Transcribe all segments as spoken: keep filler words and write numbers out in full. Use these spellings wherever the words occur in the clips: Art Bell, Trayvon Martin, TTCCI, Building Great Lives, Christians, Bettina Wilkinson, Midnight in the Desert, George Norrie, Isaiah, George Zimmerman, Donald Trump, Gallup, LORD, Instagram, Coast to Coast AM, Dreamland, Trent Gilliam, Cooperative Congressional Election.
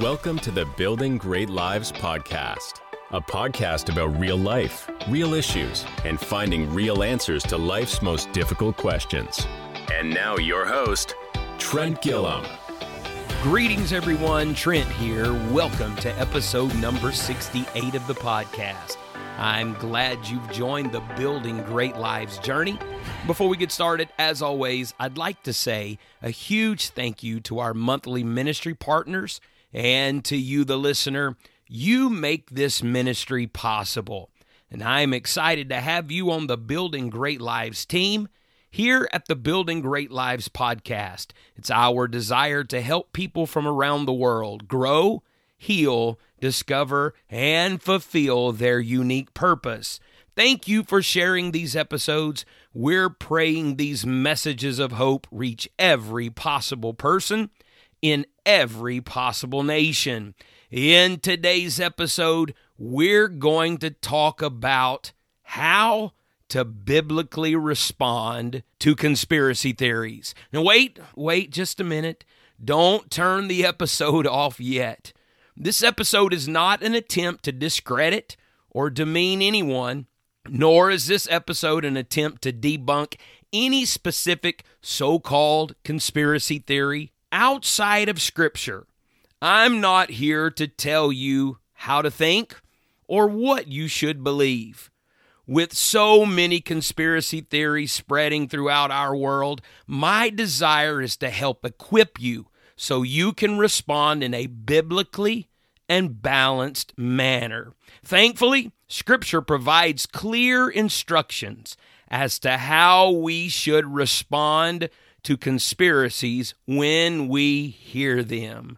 Welcome to the Building Great Lives podcast, a podcast about real life, real issues, and finding real answers to life's most difficult questions. And now your host, Trent Gilliam. Greetings, everyone. Trent here. Welcome to episode number sixty-eight of the podcast. I'm glad you've joined the Building Great Lives journey. Before we get started, as always, I'd like to say a huge thank you to our monthly ministry partners and to you, the listener. You make this ministry possible, and I'm excited to have you on the Building Great Lives team here at the Building Great Lives podcast. It's our desire to help people from around the world grow, heal, discover, and fulfill their unique purpose. Thank you for sharing these episodes. We're praying these messages of hope reach every possible person in every possible nation. In today's episode, we're going to talk about how to biblically respond to conspiracy theories. Now, wait, wait just a minute. Don't turn the episode off yet. This episode is not an attempt to discredit or demean anyone, nor is this episode an attempt to debunk any specific so-called conspiracy theory outside of Scripture. I'm not here to tell you how to think or what you should believe. With so many conspiracy theories spreading throughout our world, my desire is to help equip you so you can respond in a biblically and balanced manner. Thankfully, Scripture provides clear instructions as to how we should respond to conspiracies when we hear them.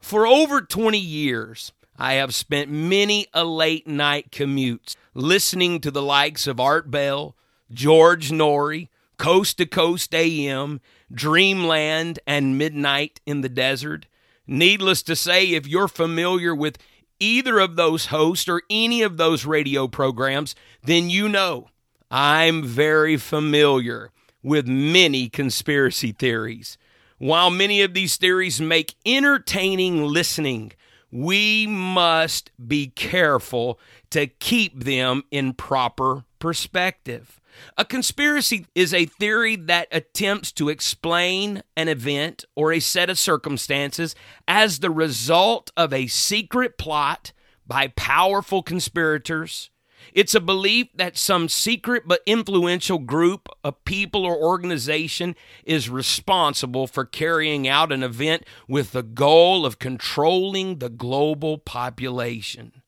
For over twenty years, I have spent many a late-night commutes listening to the likes of Art Bell, George Norrie, Coast to Coast A M, Dreamland, and Midnight in the Desert. Needless to say, if you're familiar with either of those hosts or any of those radio programs, then you know I'm very familiar with many conspiracy theories. While many of these theories make entertaining listening, we must be careful to keep them in proper perspective. A conspiracy is a theory that attempts to explain an event or a set of circumstances as the result of a secret plot by powerful conspirators. It's a belief that some secret but influential group of people or organization is responsible for carrying out an event with the goal of controlling the global population.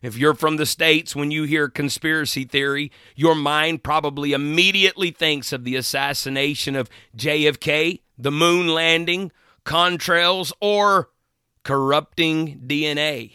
If you're from the States, when you hear conspiracy theory, your mind probably immediately thinks of the assassination of J F K, the moon landing, contrails, or corrupting D N A.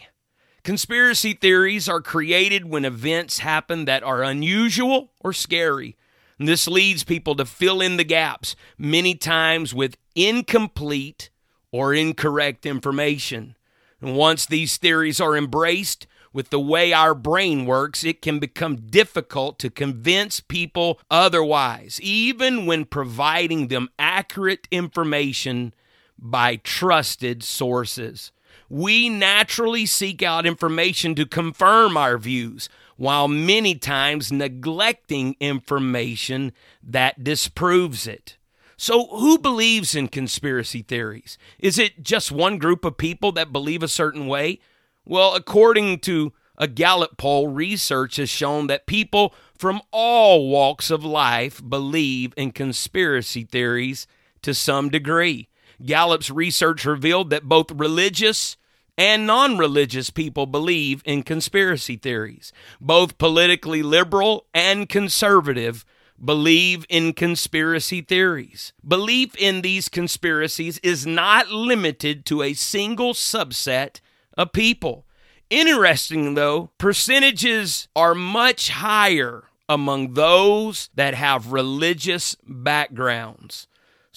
Conspiracy theories are created when events happen that are unusual or scary. And this leads people to fill in the gaps, many times with incomplete or incorrect information. And once these theories are embraced, with the way our brain works, it can become difficult to convince people otherwise, even when providing them accurate information by trusted sources. We naturally seek out information to confirm our views, while many times neglecting information that disproves it. So who believes in conspiracy theories? Is it just one group of people that believe a certain way? Well, according to a Gallup poll, research has shown that people from all walks of life believe in conspiracy theories to some degree. Gallup's research revealed that both religious and non-religious people believe in conspiracy theories. Both politically liberal and conservative believe in conspiracy theories. Belief in these conspiracies is not limited to a single subset of people. Interesting, though, percentages are much higher among those that have religious backgrounds.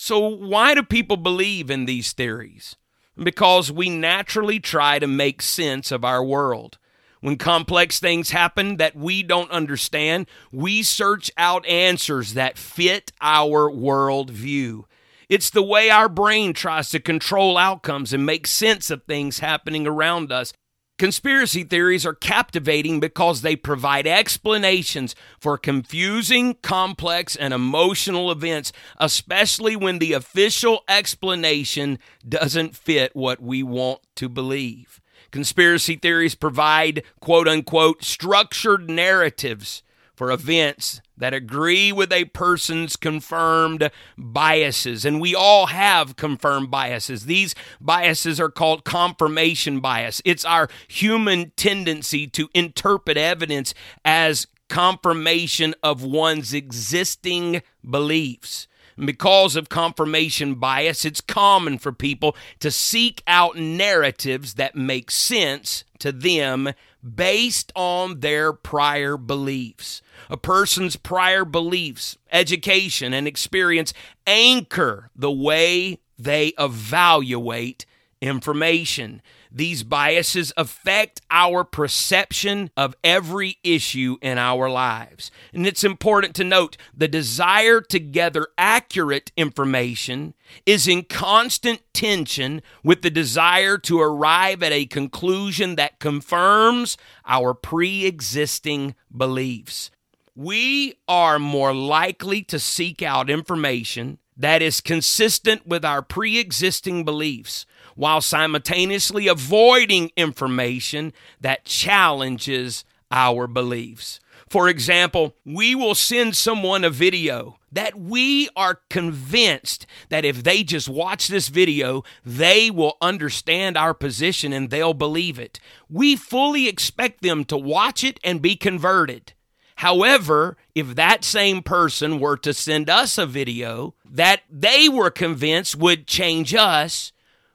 So why do people believe in these theories? Because we naturally try to make sense of our world. When complex things happen that we don't understand, we search out answers that fit our worldview. It's the way our brain tries to control outcomes and make sense of things happening around us. Conspiracy theories are captivating because they provide explanations for confusing, complex, and emotional events, especially when the official explanation doesn't fit what we want to believe. Conspiracy theories provide, quote-unquote, structured narratives for events that agree with a person's confirmed biases. And we all have confirmed biases. These biases are called confirmation bias. It's our human tendency to interpret evidence as confirmation of one's existing beliefs. And because of confirmation bias, it's common for people to seek out narratives that make sense to them based on their prior beliefs. A person's prior beliefs, education, and experience anchor the way they evaluate information. These biases affect our perception of every issue in our lives. And it's important to note the desire to gather accurate information is in constant tension with the desire to arrive at a conclusion that confirms our pre-existing beliefs. We are more likely to seek out information that is consistent with our pre-existing beliefs, while simultaneously avoiding information that challenges our beliefs. For example, we will send someone a video that we are convinced that if they just watch this video, they will understand our position and they'll believe it. We fully expect them to watch it and be converted. However, if that same person were to send us a video that they were convinced would change us,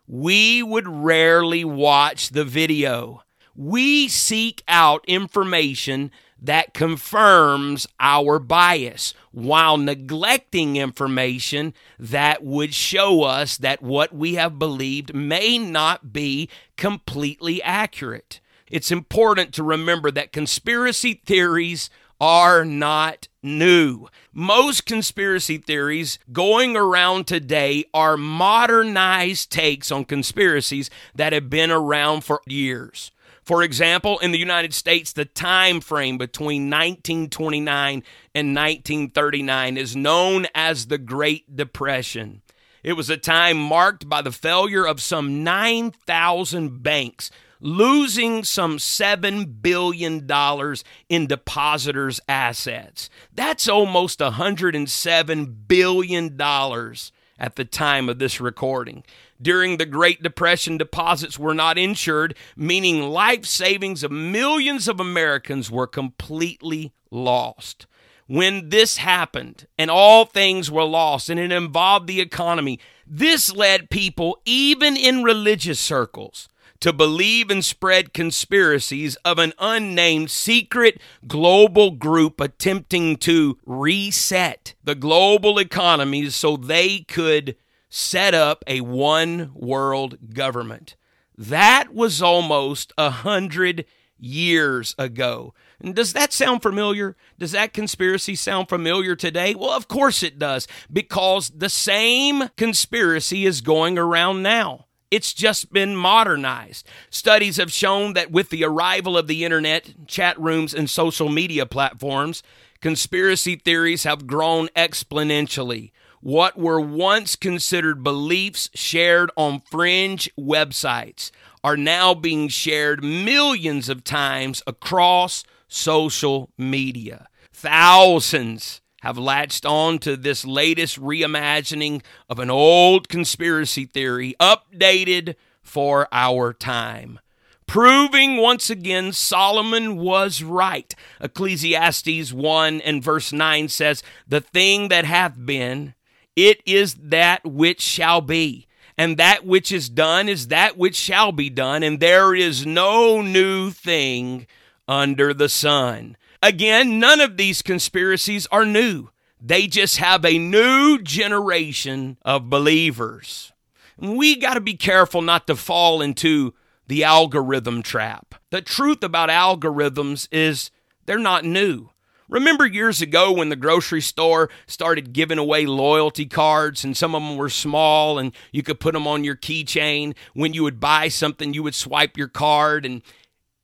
we would rarely watch the video. We seek out information that confirms our bias while neglecting information that would show us that what we have believed may not be completely accurate. It's important to remember that conspiracy theories are not new. Most conspiracy theories going around today are modernized takes on conspiracies that have been around for years. For example, in the United States, the time frame between nineteen twenty-nine and nineteen thirty-nine is known as the Great Depression. It was a time marked by the failure of some nine thousand banks, losing some seven billion dollars in depositors' assets. That's almost one hundred seven billion dollars at the time of this recording. During the Great Depression, deposits were not insured, meaning life savings of millions of Americans were completely lost. When this happened and all things were lost and it involved the economy, this led people, even in religious circles, to believe and spread conspiracies of an unnamed secret global group attempting to reset the global economies so they could set up a one-world government. That was almost a hundred years ago. And does that sound familiar? Does that conspiracy sound familiar today? Well, of course it does, because the same conspiracy is going around now. It's just been modernized. Studies have shown that with the arrival of the internet, chat rooms, and social media platforms, conspiracy theories have grown exponentially. What were once considered beliefs shared on fringe websites are now being shared millions of times across social media. Thousands have latched on to this latest reimagining of an old conspiracy theory, updated for our time, proving once again Solomon was right. Ecclesiastes one and verse nine says, "The thing that hath been, it is that which shall be, and that which is done is that which shall be done, and there is no new thing under the sun." Again, none of these conspiracies are new. They just have a new generation of believers. We got to be careful not to fall into the algorithm trap. The truth about algorithms is they're not new. Remember years ago when the grocery store started giving away loyalty cards, and some of them were small and you could put them on your keychain? When you would buy something, you would swipe your card, and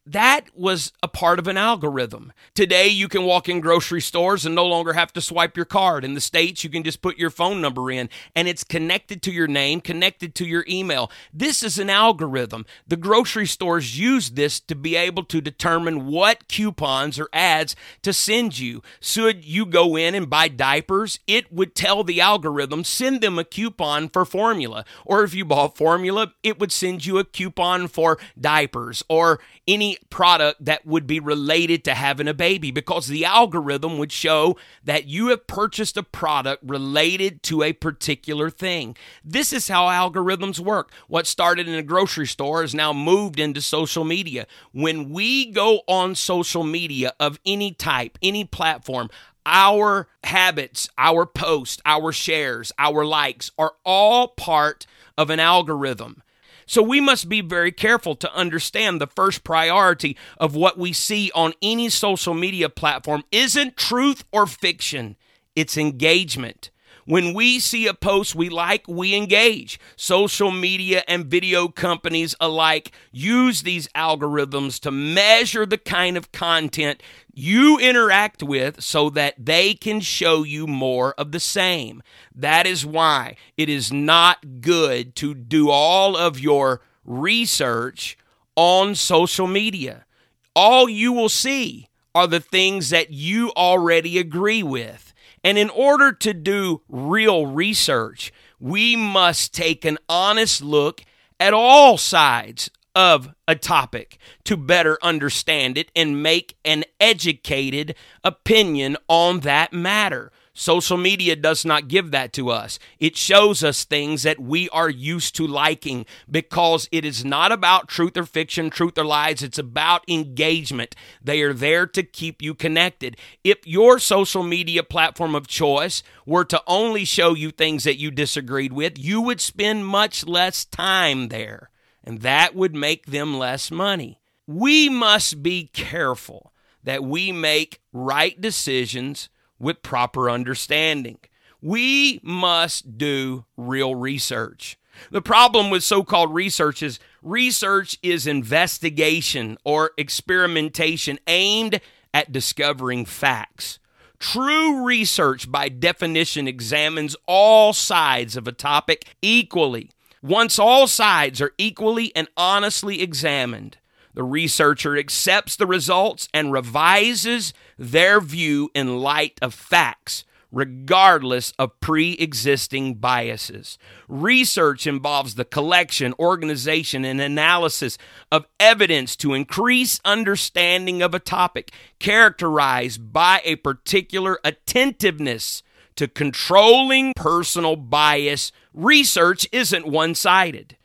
that was a part of an algorithm. Today, you can walk in grocery stores and no longer have to swipe your card. In the States, you can just put your phone number in, and it's connected to your name, connected to your email. This is an algorithm. The grocery stores use this to be able to determine what coupons or ads to send you. Should you go in and buy diapers, it would tell the algorithm, send them a coupon for formula. Or if you bought formula, it would send you a coupon for diapers or any product that would be related to having a baby, because the algorithm would show that you have purchased a product related to a particular thing. This is how algorithms work. What started in a grocery store is now moved into social media. When we go on social media of any type, any platform, our habits, our posts, our shares, our likes are all part of an algorithm. So we must be very careful to understand the first priority of what we see on any social media platform isn't truth or fiction, it's engagement. When we see a post we like, we engage. Social media and video companies alike use these algorithms to measure the kind of content you interact with so that they can show you more of the same. That is why it is not good to do all of your research on social media. All you will see are the things that you already agree with. And in order to do real research, we must take an honest look at all sides of a topic to better understand it and make an educated opinion on that matter. Social media does not give that to us. It shows us things that we are used to liking, because it is not about truth or fiction, truth or lies. It's about engagement. They are there to keep you connected. If your social media platform of choice were to only show you things that you disagreed with, you would spend much less time there, and that would make them less money. We must be careful that we make right decisions with proper understanding. We must do real research. The problem with so-called research is research is investigation or experimentation aimed at discovering facts. True research, by definition, examines all sides of a topic equally. Once all sides are equally and honestly examined, the researcher accepts the results and revises their view in light of facts, regardless of pre-existing biases. Research involves the collection, organization, and analysis of evidence to increase understanding of a topic, characterized by a particular attentiveness to controlling personal bias. Research isn't one-sided.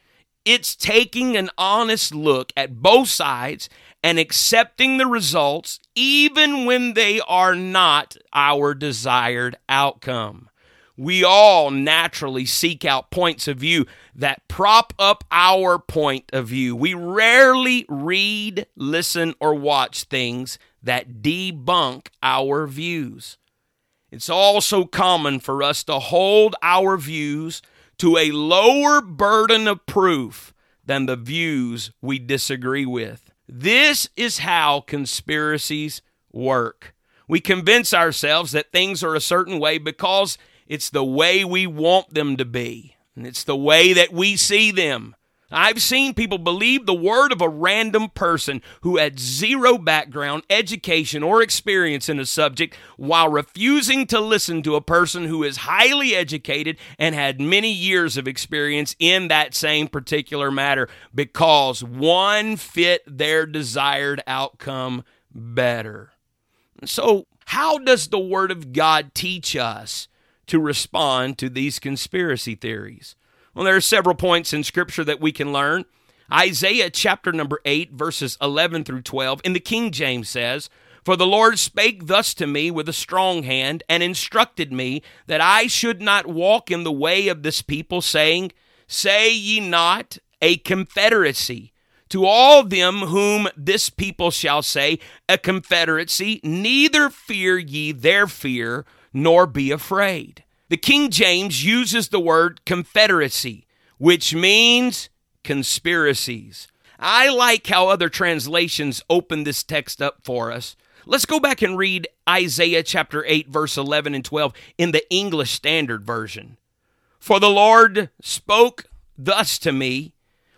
It's taking an honest look at both sides and accepting the results, even when they are not our desired outcome. We all naturally seek out points of view that prop up our point of view. We rarely read, listen, or watch things that debunk our views. It's also common for us to hold our views to a lower burden of proof than the views we disagree with. This is how conspiracies work. We convince ourselves that things are a certain way because it's the way we want them to be, and it's the way that we see them. I've seen people believe the word of a random person who had zero background, education, or experience in a subject, while refusing to listen to a person who is highly educated and had many years of experience in that same particular matter, because one fit their desired outcome better. So, how does the Word of God teach us to respond to these conspiracy theories? Well, there are several points in Scripture that we can learn. Isaiah chapter number eight, verses eleven through twelve, in the King James says, "For the Lord spake thus to me with a strong hand, and instructed me that I should not walk in the way of this people, saying, Say ye not a confederacy to all them whom this people shall say, a confederacy, neither fear ye their fear, nor be afraid. The King James uses the word confederacy, which means conspiracies. I like how other translations open this text up for us. Let's go back and read Isaiah chapter eight, verse eleven and twelve in the English Standard Version. For the Lord spoke thus to me,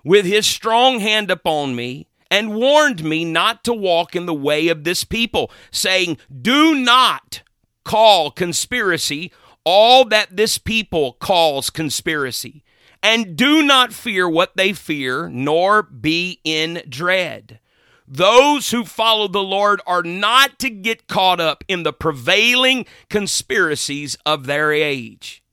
with his strong hand upon me, and warned me not to walk in the way of this people, saying, do not call conspiracy all that this people calls conspiracy, and do not fear what they fear, nor be in dread. Those who follow the Lord are not to get caught up in the prevailing conspiracies of their age.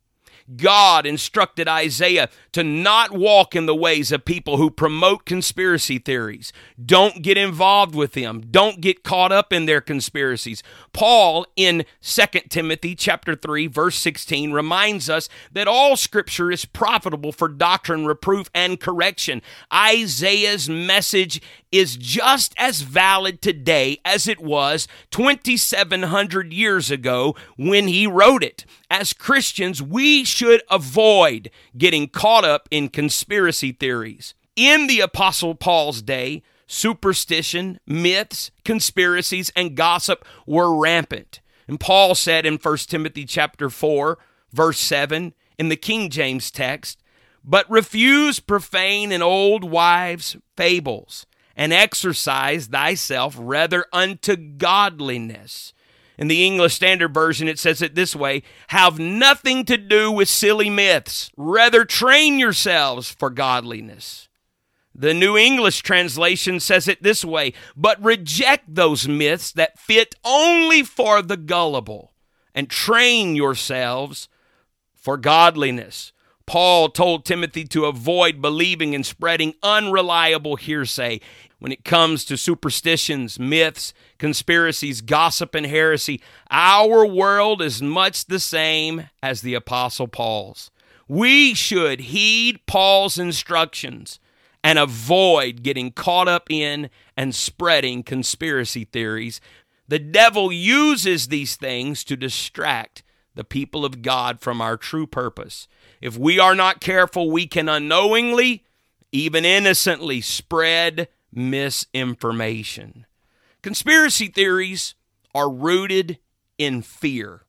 God instructed Isaiah to not walk in the ways of people who promote conspiracy theories. Don't get involved with them. Don't get caught up in their conspiracies. Paul in Second Timothy chapter three, verse sixteen reminds us that all scripture is profitable for doctrine, reproof, and correction. Isaiah's message is just as valid today as it was twenty-seven hundred years ago when he wrote it. As Christians, we should avoid getting caught up in conspiracy theories. In the Apostle Paul's day, superstition, myths, conspiracies, and gossip were rampant. And Paul said in First Timothy chapter four, verse seven, in the King James text, but refuse profane and old wives' fables, and exercise thyself rather unto godliness. In the English Standard Version, it says it this way, have nothing to do with silly myths. Rather train yourselves for godliness. The New English translation says it this way, but reject those myths that fit only for the gullible, and train yourselves for godliness. Paul told Timothy to avoid believing and spreading unreliable hearsay when it comes to superstitions, myths, conspiracies, gossip, and heresy. Our world is much the same as the Apostle Paul's. We should heed Paul's instructions and avoid getting caught up in and spreading conspiracy theories. The devil uses these things to distract the people of God from our true purpose. If we are not careful, we can unknowingly, even innocently, spread misinformation. Conspiracy theories are rooted in fear.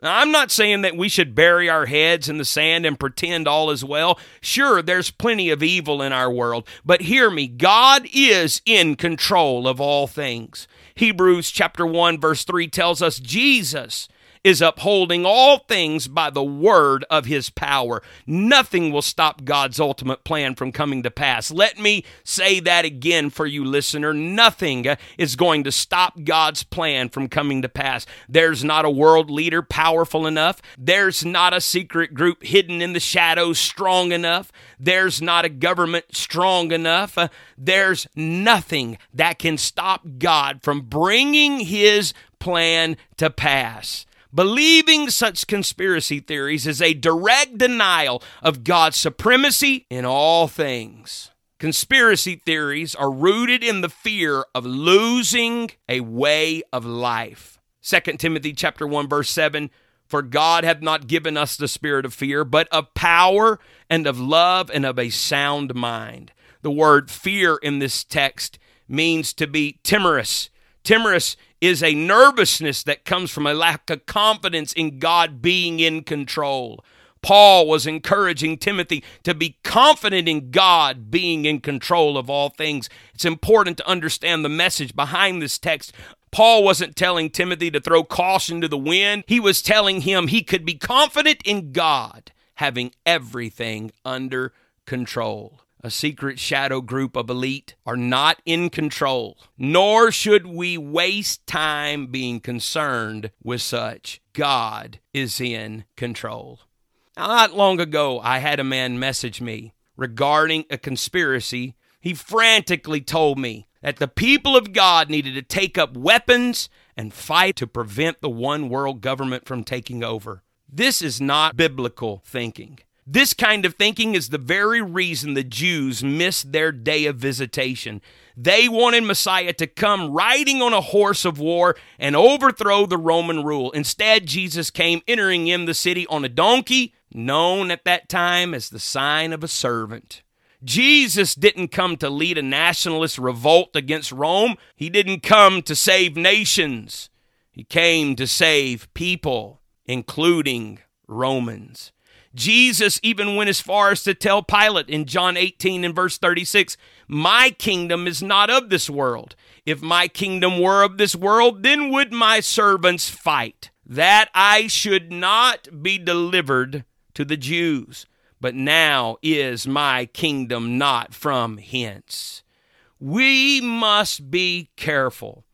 Now, I'm not saying that we should bury our heads in the sand and pretend all is well. Sure, there's plenty of evil in our world, but hear me, God is in control of all things. Hebrews chapter one, verse three tells us Jesus is upholding all things by the word of his power. Nothing will stop God's ultimate plan from coming to pass. Let me say that again for you, listener. Nothing is going to stop God's plan from coming to pass. There's not a world leader powerful enough. There's not a secret group hidden in the shadows strong enough. There's not a government strong enough. There's nothing that can stop God from bringing his plan to pass. Believing such conspiracy theories is a direct denial of God's supremacy in all things. Conspiracy theories are rooted in the fear of losing a way of life. Second Timothy chapter one, verse seven, for God hath not given us the spirit of fear, but of power and of love and of a sound mind. The word fear in this text means to be timorous. Timorous is a nervousness that comes from a lack of confidence in God being in control. Paul was encouraging Timothy to be confident in God being in control of all things. It's important to understand the message behind this text. Paul wasn't telling Timothy to throw caution to the wind. He was telling him he could be confident in God having everything under control. A secret shadow group of elite are not in control, nor should we waste time being concerned with such. God is in control. Not long ago, I had a man message me regarding a conspiracy. He frantically told me that the people of God needed to take up weapons and fight to prevent the one world government from taking over. This is not biblical thinking. This kind of thinking is the very reason the Jews missed their day of visitation. They wanted Messiah to come riding on a horse of war and overthrow the Roman rule. Instead, Jesus came entering in the city on a donkey, known at that time as the sign of a servant. Jesus didn't come to lead a nationalist revolt against Rome. He didn't come to save nations. He came to save people, including Romans. Jesus even went as far as to tell Pilate in John eighteen and verse thirty-six, "My kingdom is not of this world. If my kingdom were of this world, then would my servants fight, that I should not be delivered to the Jews. But now is my kingdom not from hence." We must be careful.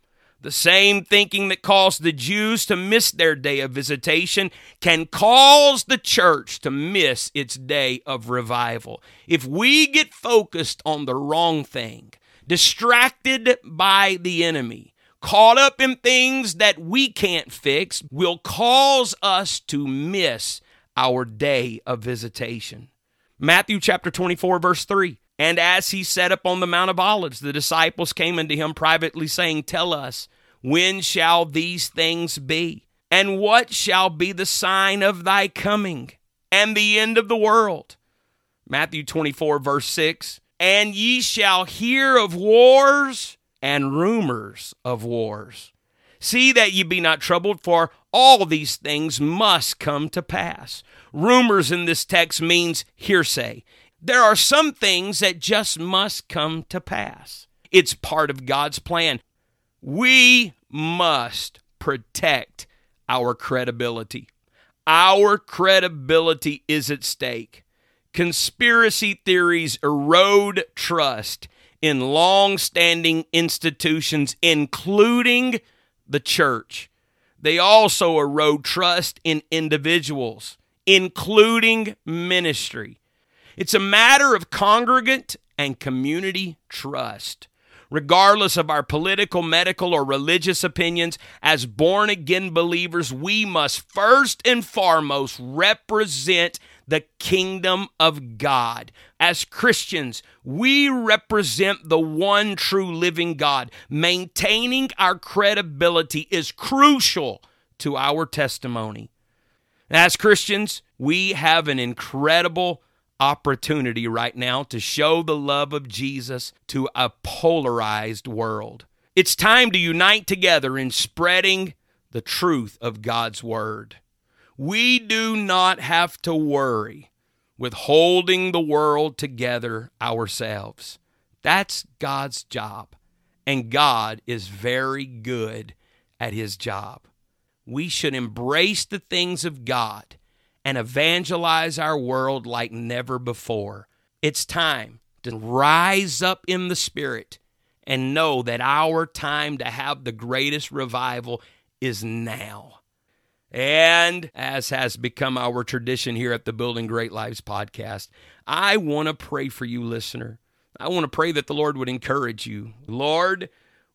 The same thinking that caused the Jews to miss their day of visitation can cause the church to miss its day of revival. If we get focused on the wrong thing, distracted by the enemy, caught up in things that we can't fix, will cause us to miss our day of visitation. Matthew chapter twenty-four, verse three. "And as he sat upon the Mount of Olives, the disciples came unto him privately, saying, Tell us, when shall these things be? And what shall be the sign of thy coming and the end of the world?" Matthew twenty-four, verse six. "And ye shall hear of wars and rumors of wars. See that ye be not troubled, for all these things must come to pass." Rumors in this text means hearsay. There are some things that just must come to pass. It's part of God's plan. We must protect our credibility. Our credibility is at stake. Conspiracy theories erode trust in long-standing institutions, including the church. They also erode trust in individuals, including ministry. It's a matter of congregant and community trust. Regardless of our political, medical, or religious opinions, as born-again believers, we must first and foremost represent the kingdom of God. As Christians, we represent the one true living God. Maintaining our credibility is crucial to our testimony. As Christians, we have an incredible opportunity right now to show the love of Jesus to a polarized world. It's time to unite together in spreading the truth of God's word. We do not have to worry with holding the world together ourselves. That's God's job, and God is very good at his job. We should embrace the things of God and evangelize our world like never before. It's time to rise up in the Spirit and know that our time to have the greatest revival is now. And as has become our tradition here at the Building Great Lives podcast, I want to pray for you, listener. I want to pray that the Lord would encourage you. Lord,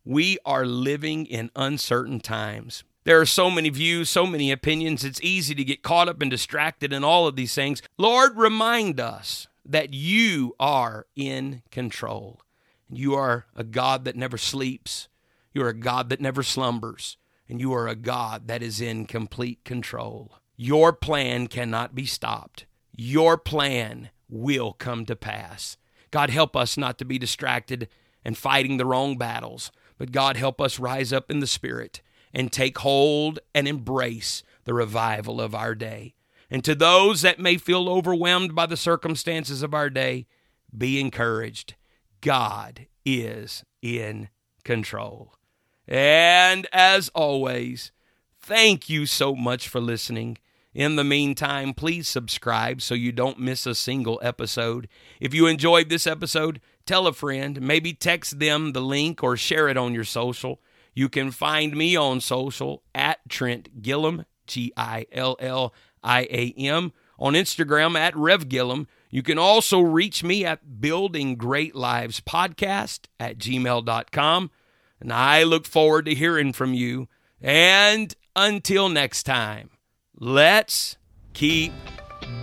we are living in uncertain times. There are so many views, so many opinions. It's easy to get caught up and distracted in all of these things. Lord, remind us that you are in control. You are a God that never sleeps. You are a God that never slumbers. And you are a God that is in complete control. Your plan cannot be stopped. Your plan will come to pass. God, help us not to be distracted and fighting the wrong battles. But God, help us rise up in the Spirit and take hold and embrace the revival of our day. And to those that may feel overwhelmed by the circumstances of our day, be encouraged. God is in control. And as always, thank you so much for listening. In the meantime, please subscribe so you don't miss a single episode. If you enjoyed this episode, tell a friend. Maybe text them the link or share it on your social. You can find me on social at Trent Gilliam, G I L L I A M, on Instagram at Rev Gilliam. You can also reach me at Building Great Lives Podcast at gmail dot com. And I look forward to hearing from you. And until next time, let's keep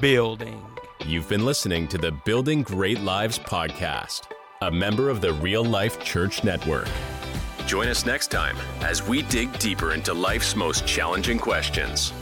building. You've been listening to the Building Great Lives podcast, a member of the Real Life Church Network. Join us next time as we dig deeper into life's most challenging questions.